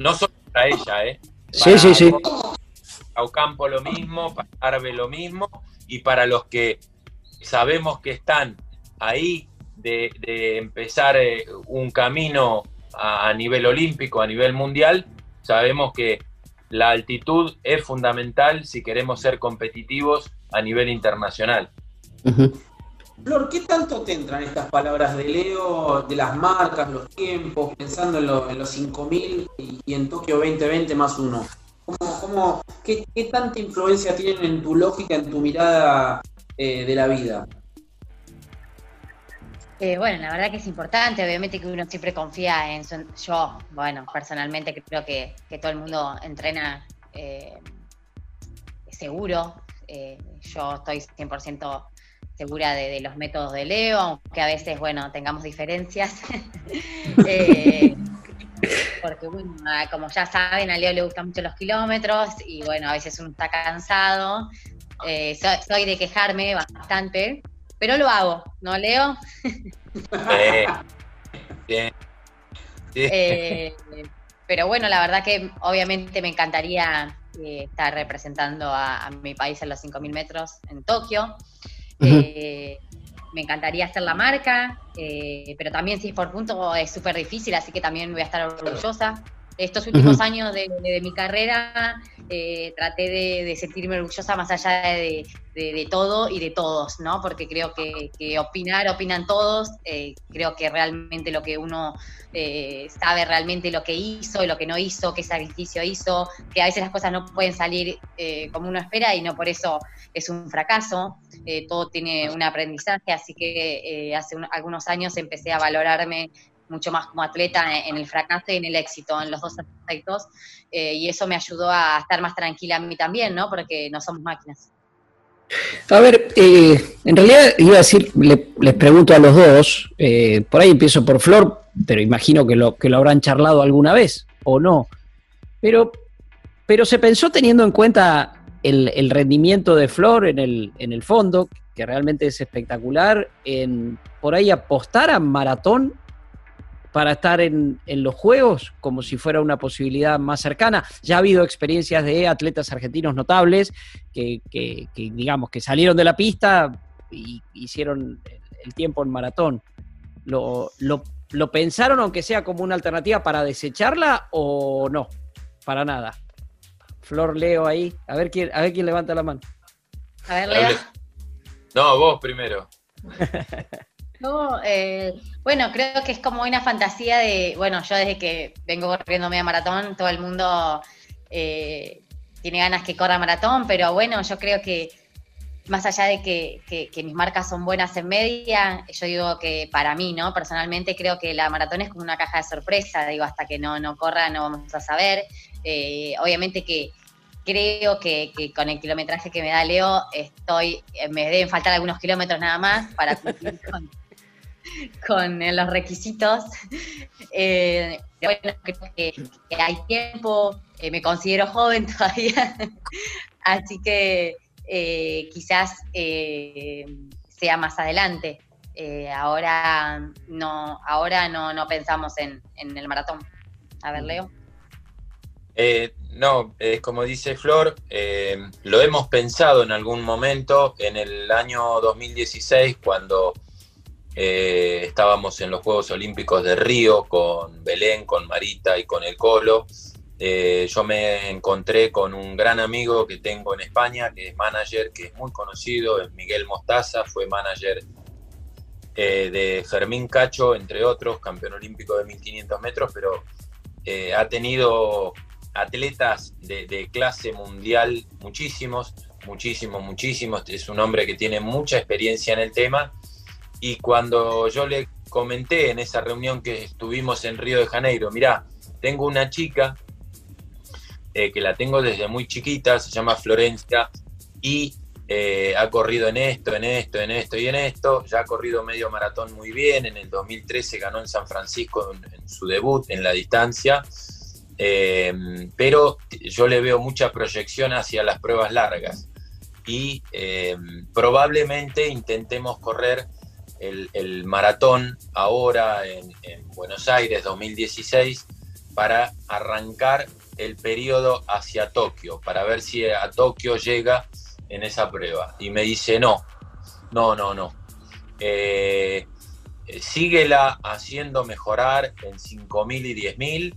No solo para ella, ¿eh? Para sí, sí, sí. Ocampo lo mismo, para Arbe lo mismo, y para los que sabemos que están ahí de, de empezar eh, un camino a, a nivel olímpico, a nivel mundial, sabemos que la altitud es fundamental si queremos ser competitivos a nivel internacional. Uh-huh. Flor, ¿qué tanto te entran estas palabras de Leo, de las marcas, los tiempos, pensando en, lo, en los cinco mil y, y en Tokio veinte veinte más uno? ¿Cómo, cómo, qué, ¿Qué tanta influencia tienen en tu lógica, en tu mirada eh, de la vida? Eh, bueno, la verdad que es importante, obviamente que uno siempre confía en su, yo, bueno, personalmente creo que, que todo el mundo entrena eh, seguro, eh, yo estoy cien por ciento segura de, de los métodos de Leo, aunque a veces, bueno, tengamos diferencias, eh, porque bueno, como ya saben, a Leo le gustan mucho los kilómetros y bueno, a veces uno está cansado, eh, soy, soy de quejarme bastante. Pero lo hago, ¿no, Leo? Eh, bien, bien. Eh, pero bueno, la verdad que obviamente me encantaría eh, estar representando a, a mi país en los cinco mil metros en Tokio. Eh, uh-huh. Me encantaría hacer la marca, eh, pero también si por punto es súper difícil, así que también voy a estar orgullosa. Estos últimos uh-huh. años de, de, de mi carrera eh, traté de, de sentirme orgullosa más allá de, de, de todo y de todos, ¿no? Porque creo que, que opinar, opinan todos, eh, creo que realmente lo que uno eh, sabe realmente lo que hizo y lo que no hizo, qué sacrificio hizo, que a veces las cosas no pueden salir eh, como uno espera y no por eso es un fracaso, eh, todo tiene un aprendizaje, así que eh, hace un, algunos años empecé a valorarme mucho más como atleta en el fracaso y en el éxito, en los dos aspectos, eh, y eso me ayudó a estar más tranquila a mí también, ¿no? Porque no somos máquinas. A ver, eh, en realidad iba a decir, le, les pregunto a los dos, eh, por ahí empiezo por Flor, pero imagino que lo, que lo habrán charlado alguna vez, o no, pero, pero se pensó teniendo en cuenta el, el rendimiento de Flor en el, en el fondo, que realmente es espectacular, en por ahí apostar a maratón, para estar en, en los Juegos, como si fuera una posibilidad más cercana. Ya ha habido experiencias de atletas argentinos notables que, que, que digamos, que salieron de la pista y hicieron el tiempo en maratón. ¿Lo, lo, lo pensaron, aunque sea como una alternativa, para desecharla o no? Para nada. Flor, Leo ahí. A ver quién, a ver quién levanta la mano. A ver, Leo. No, vos primero. No, eh, bueno, creo que es como una fantasía de, bueno, yo desde que vengo corriendo media maratón, todo el mundo eh, tiene ganas que corra maratón, pero bueno, yo creo que más allá de que, que, que mis marcas son buenas en media, yo digo que para mí, ¿no? Personalmente creo que la maratón es como una caja de sorpresa, digo, hasta que no, no corra no vamos a saber, eh, obviamente que creo que, que con el kilometraje que me da Leo, estoy, me deben faltar algunos kilómetros nada más para cumplir con con los requisitos. Eh, bueno, creo que, que hay tiempo, eh, me considero joven todavía, así que eh, quizás eh, sea más adelante. Eh, ahora no, ahora no, no pensamos en, en el maratón. A ver, Leo. Eh, no, eh, como dice Flor, eh, lo hemos pensado en algún momento, en el año dos mil dieciséis, cuando Eh, estábamos en los Juegos Olímpicos de Río con Belén, con Marita y con el Colo. Eh, yo me encontré con un gran amigo que tengo en España, que es manager, que es muy conocido, es Miguel Mostaza, fue manager eh, de Fermín Cacho, entre otros, campeón olímpico de mil quinientos metros, pero eh, ha tenido atletas de, de clase mundial, muchísimos, muchísimos, muchísimos. Es un hombre que tiene mucha experiencia en el tema. Y cuando yo le comenté en esa reunión que estuvimos en Río de Janeiro, mirá, tengo una chica eh, que la tengo desde muy chiquita, se llama Florencia, y eh, ha corrido en esto, en esto, en esto y en esto, ya ha corrido medio maratón muy bien, en el dos mil trece ganó en San Francisco en, en su debut, en la distancia, eh, pero yo le veo mucha proyección hacia las pruebas largas, y eh, probablemente intentemos correr El, el maratón ahora en, en Buenos Aires dos mil dieciséis para arrancar el periodo hacia Tokio, para ver si a Tokio llega en esa prueba. Y me dice no, no, no, no. Eh, síguela haciendo mejorar en cinco mil y diez mil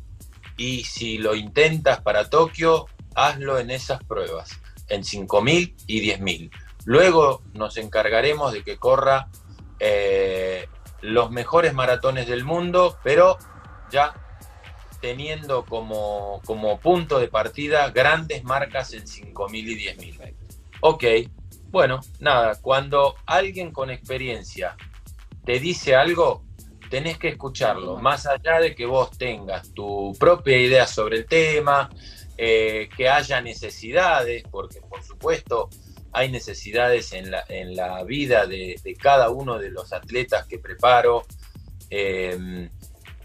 y si lo intentas para Tokio, hazlo en esas pruebas, en cinco mil y diez mil. Luego nos encargaremos de que corra Eh, los mejores maratones del mundo, pero ya teniendo como, como punto de partida grandes marcas en cinco mil y diez mil. Ok, bueno, nada, cuando alguien con experiencia te dice algo, tenés que escucharlo, más allá de que vos tengas tu propia idea sobre el tema, eh, que haya necesidades, porque por supuesto hay necesidades en la, en la vida de, de cada uno de los atletas que preparo. Eh,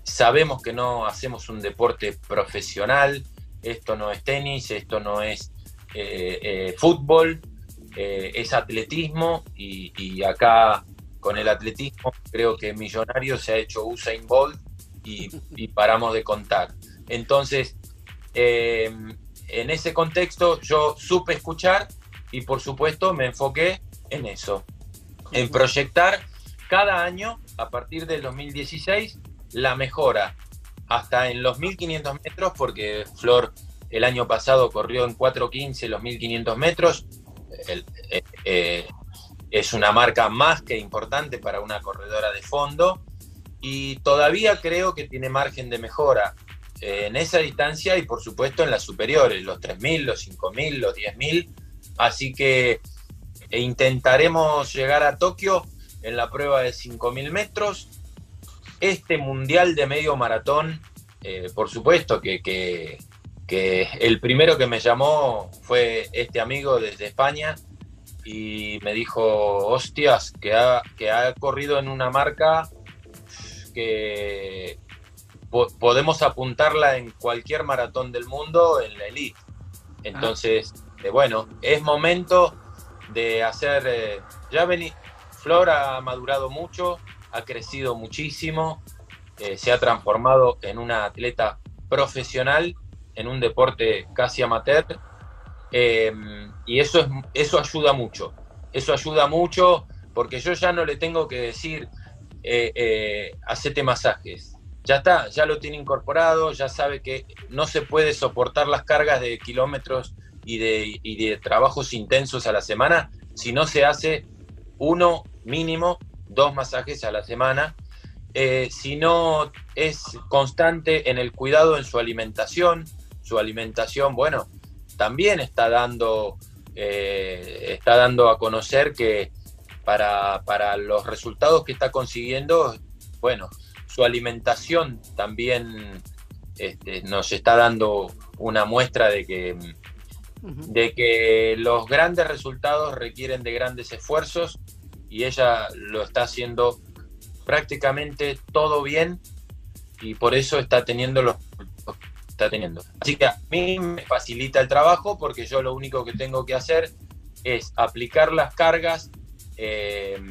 sabemos que no hacemos un deporte profesional, esto no es tenis, esto no es eh, eh, fútbol, eh, es atletismo, y, y acá con el atletismo creo que millonario se ha hecho Usain Bolt y, y paramos de contar. Entonces, eh, en ese contexto yo supe escuchar y por supuesto me enfoqué en eso, en proyectar cada año a partir del dos mil dieciséis la mejora, hasta en los mil quinientos metros, porque Flor el año pasado corrió en cuatro quince los mil quinientos metros, el, eh, eh, es una marca más que importante para una corredora de fondo, y todavía creo que tiene margen de mejora eh, en esa distancia y por supuesto en las superiores, los tres mil, los cinco mil, los diez mil, así que intentaremos llegar a Tokio en la prueba de cinco mil metros. Este mundial de medio maratón, eh, por supuesto que, que, que el primero que me llamó fue este amigo desde España y me dijo, hostias, que ha, que ha corrido en una marca que po podemos apuntarla en cualquier maratón del mundo, en la elite. Entonces, eh, bueno, es momento de hacer... Eh, ya vení, Flor ha madurado mucho, ha crecido muchísimo, eh, se ha transformado en una atleta profesional, en un deporte casi amateur, eh, y eso, es, eso ayuda mucho, eso ayuda mucho porque yo ya no le tengo que decir, eh, eh, hacete masajes, ya está, ya lo tiene incorporado, ya sabe que no se puede soportar las cargas de kilómetros y de, y de trabajos intensos a la semana, si no se hace uno mínimo, dos masajes a la semana, eh, si no es constante en el cuidado en su alimentación, su alimentación, bueno, también está dando, eh, está dando a conocer que para, para los resultados que está consiguiendo, bueno, su alimentación también este, nos está dando una muestra de que, de que los grandes resultados requieren de grandes esfuerzos, y ella lo está haciendo prácticamente todo bien y por eso está teniendo los está teniendo. Así que a mí me facilita el trabajo porque yo lo único que tengo que hacer es aplicar las cargas, eh,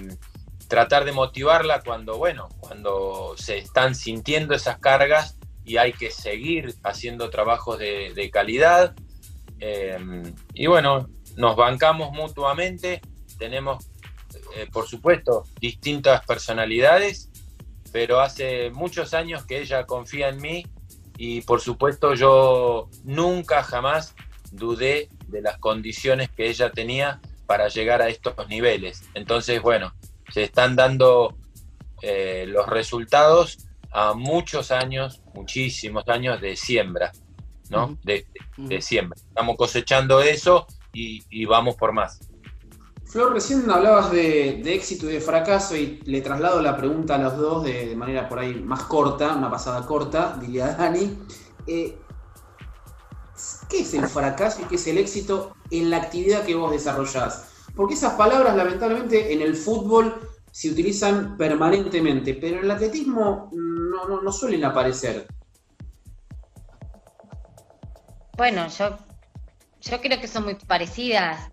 tratar de motivarla cuando, bueno, cuando se están sintiendo esas cargas y hay que seguir haciendo trabajos de, de calidad. Eh, y bueno, nos bancamos mutuamente, tenemos... Eh, por supuesto, distintas personalidades, pero hace muchos años que ella confía en mí y por supuesto yo nunca jamás dudé de las condiciones que ella tenía para llegar a estos niveles. Entonces, bueno, se están dando eh, los resultados a muchos años, muchísimos años de siembra, ¿no? Uh-huh. de, de, de siembra. Estamos cosechando eso y, y vamos por más. Flor, recién hablabas de, de éxito y de fracaso y le traslado la pregunta a los dos de, de manera por ahí más corta, una pasada corta, diría Dani. Eh, ¿Qué es el fracaso y qué es el éxito en la actividad que vos desarrollás? Porque esas palabras lamentablemente en el fútbol se utilizan permanentemente, pero en el atletismo no, no, no suelen aparecer. Bueno, yo, yo creo que son muy parecidas.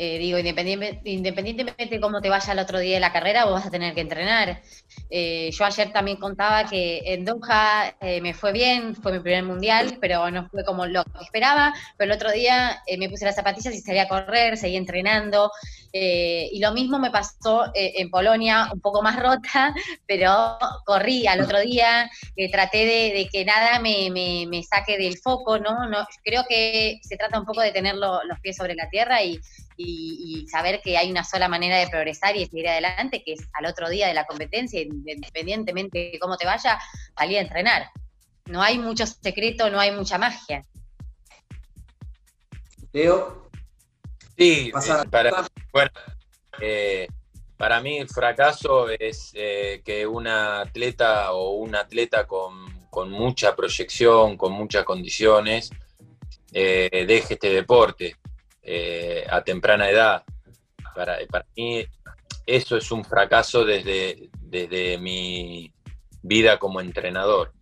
Eh, digo, independiente, independientemente de cómo te vaya el otro día de la carrera, vos vas a tener que entrenar. Eh, yo ayer también contaba que en Doha eh, me fue bien, fue mi primer mundial, pero no fue como lo que esperaba, pero el otro día eh, me puse las zapatillas y salí a correr, seguí entrenando, eh, y lo mismo me pasó eh, en Polonia, un poco más rota, pero corrí al otro día, eh, traté de, de que nada me, me, me saque del foco, ¿no? No, creo que se trata un poco de tener lo, los pies sobre la tierra y Y, y saber que hay una sola manera de progresar y de seguir adelante, que es al otro día de la competencia, independientemente de cómo te vaya, salir a entrenar. No hay mucho secreto, no hay mucha magia. Leo. Sí, eh, para, bueno, eh, Para mí el fracaso es eh, que una atleta o un atleta con, con mucha proyección, con muchas condiciones, eh, deje este deporte eh, a temprana edad. Para, para mí eso es un fracaso desde, desde mi vida como entrenador.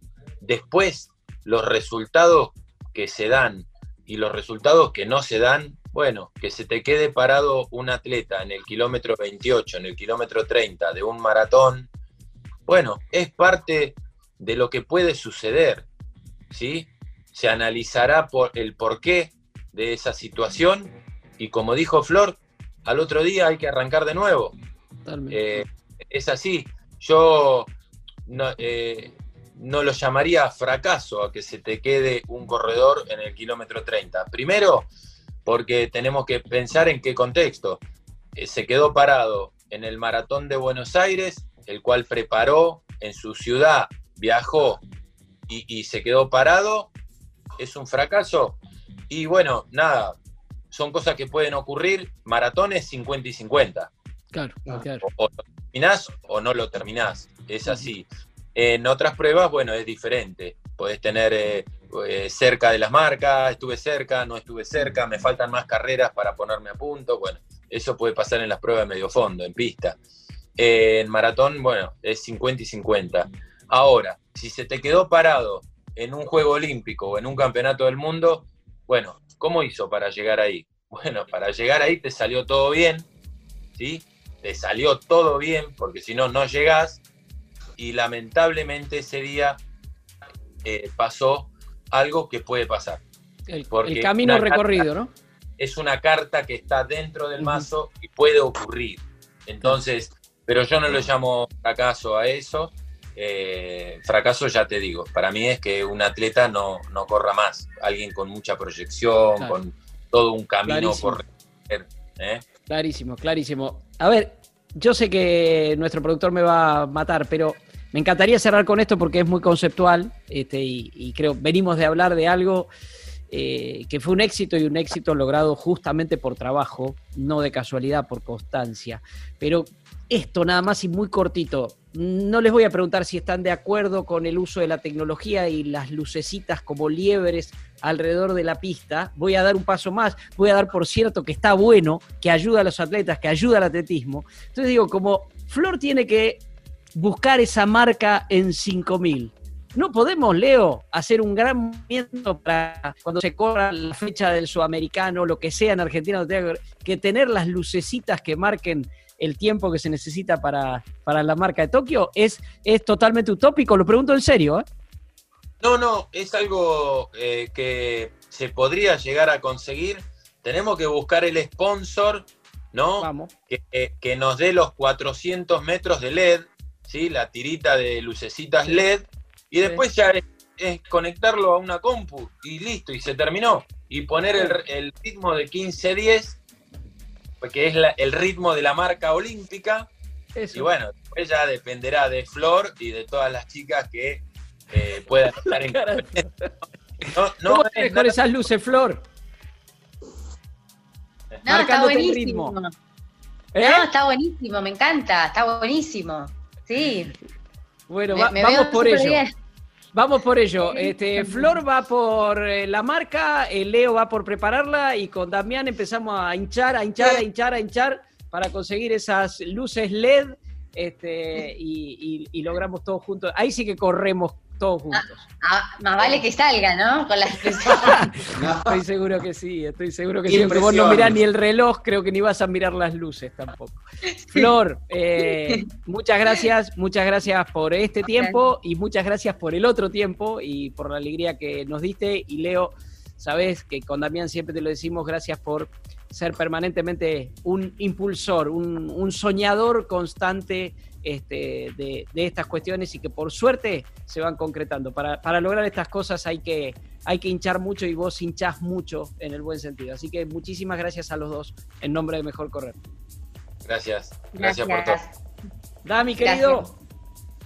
Después, los resultados que se dan y los resultados que no se dan, bueno, que se te quede parado un atleta en el kilómetro veintiocho, en el kilómetro treinta de un maratón, bueno, es parte de lo que puede suceder, ¿sí? Se analizará por el porqué de esa situación y, como dijo Flor, al otro día hay que arrancar de nuevo. Eh, es así. Yo no, eh, no lo llamaría fracaso a que se te quede un corredor en el kilómetro treinta. Primero, porque tenemos que pensar en qué contexto. Eh, se quedó parado en el maratón de Buenos Aires, el cual preparó en su ciudad, viajó y, y se quedó parado. ¿Es un fracaso? Y bueno, nada, son cosas que pueden ocurrir. Maratones cincuenta y cincuenta. Claro, claro. O, o lo terminás o no lo terminás. Es así. En otras pruebas, bueno, es diferente. Podés tener... Eh, Eh, cerca de las marcas, estuve cerca, no estuve cerca, me faltan más carreras para ponerme a punto. Bueno, eso puede pasar en las pruebas de medio fondo, en pista. Eh, en maratón, bueno, es cincuenta y cincuenta. Ahora, si se te quedó parado en un Juego Olímpico o en un Campeonato del Mundo, bueno, ¿cómo hizo para llegar ahí? Bueno, para llegar ahí te salió todo bien, ¿sí? Te salió todo bien, porque si no, no llegás. Y lamentablemente ese día eh, pasó algo que puede pasar. El, el camino recorrido, ¿no? Es una carta que está dentro del mazo y puede ocurrir. Entonces, pero yo no lo llamo fracaso a eso. Eh, fracaso, ya te digo, para mí es que un atleta no, no corra más. Alguien con mucha proyección, claro, con todo un camino por recorrer, ¿eh? Clarísimo, clarísimo. A ver, yo sé que nuestro productor me va a matar, pero... me encantaría cerrar con esto porque es muy conceptual, este, y, y creo venimos de hablar de algo eh, que fue un éxito, y un éxito logrado justamente por trabajo, no de casualidad, por constancia. Pero esto nada más y muy cortito. No les voy a preguntar si están de acuerdo con el uso de la tecnología y las lucecitas como liebres alrededor de la pista. Voy a dar un paso más. Voy a dar, por cierto, que está bueno, que ayuda a los atletas, que ayuda al atletismo. Entonces digo, como Flor tiene que buscar esa marca en cinco mil. No podemos, Leo, hacer un gran movimiento para cuando se corra la fecha del sudamericano, lo que sea en Argentina, no tenga que tener las lucecitas que marquen el tiempo que se necesita para, para la marca de Tokio. ¿Es, es totalmente utópico? Lo pregunto en serio, ¿eh? No, no, es algo eh, que se podría llegar a conseguir. Tenemos que buscar el sponsor, ¿no? Vamos. Que, eh, que nos dé los cuatrocientos metros de L E D, ¿sí? La tirita de lucecitas L E D, y después ya es, es conectarlo a una compu y listo, y se terminó. Y poner el, el ritmo de quince diez, que es la, el ritmo de la marca olímpica. Eso. Y bueno, después ya dependerá de Flor y de todas las chicas que eh, puedan estar en competencia. No, no, ¿Cómo tenés con esas luces, Flor? No, marcándote está buenísimo. El ritmo. ¿Eh? No, está buenísimo, me encanta, está buenísimo. Sí. Bueno, me, va, me vamos, por vamos por ello. Vamos por ello. Flor va por eh, la marca, eh, Leo va por prepararla, y con Damián empezamos a hinchar, a hinchar, a hinchar, a hinchar para conseguir esas luces L E D, este, y, y, y logramos todos juntos. Ahí sí que corremos todos juntos. Ah, ah, más vale que salga, ¿no? Con las no. Estoy seguro que sí, estoy seguro que sí. Porque vos no mirás ni el reloj, creo que ni vas a mirar las luces tampoco. Flor, eh, muchas gracias, muchas gracias por este okay. tiempo, y muchas gracias por el otro tiempo y por la alegría que nos diste. Y Leo, sabés que con Damián siempre te lo decimos, gracias por ser permanentemente un impulsor, un, un soñador constante, este, de, de estas cuestiones, y que por suerte se van concretando. Para, para lograr estas cosas hay que, hay que hinchar mucho, y vos hinchás mucho en el buen sentido. Así que muchísimas gracias a los dos en nombre de Mejor Correr. Gracias, gracias, gracias por todo. Dami, querido,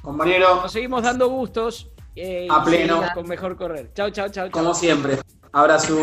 compañero, nos seguimos dando gustos. Eh, a pleno. Con Mejor Correr. Chau, chau, chau, chau. Como siempre. Abrazo.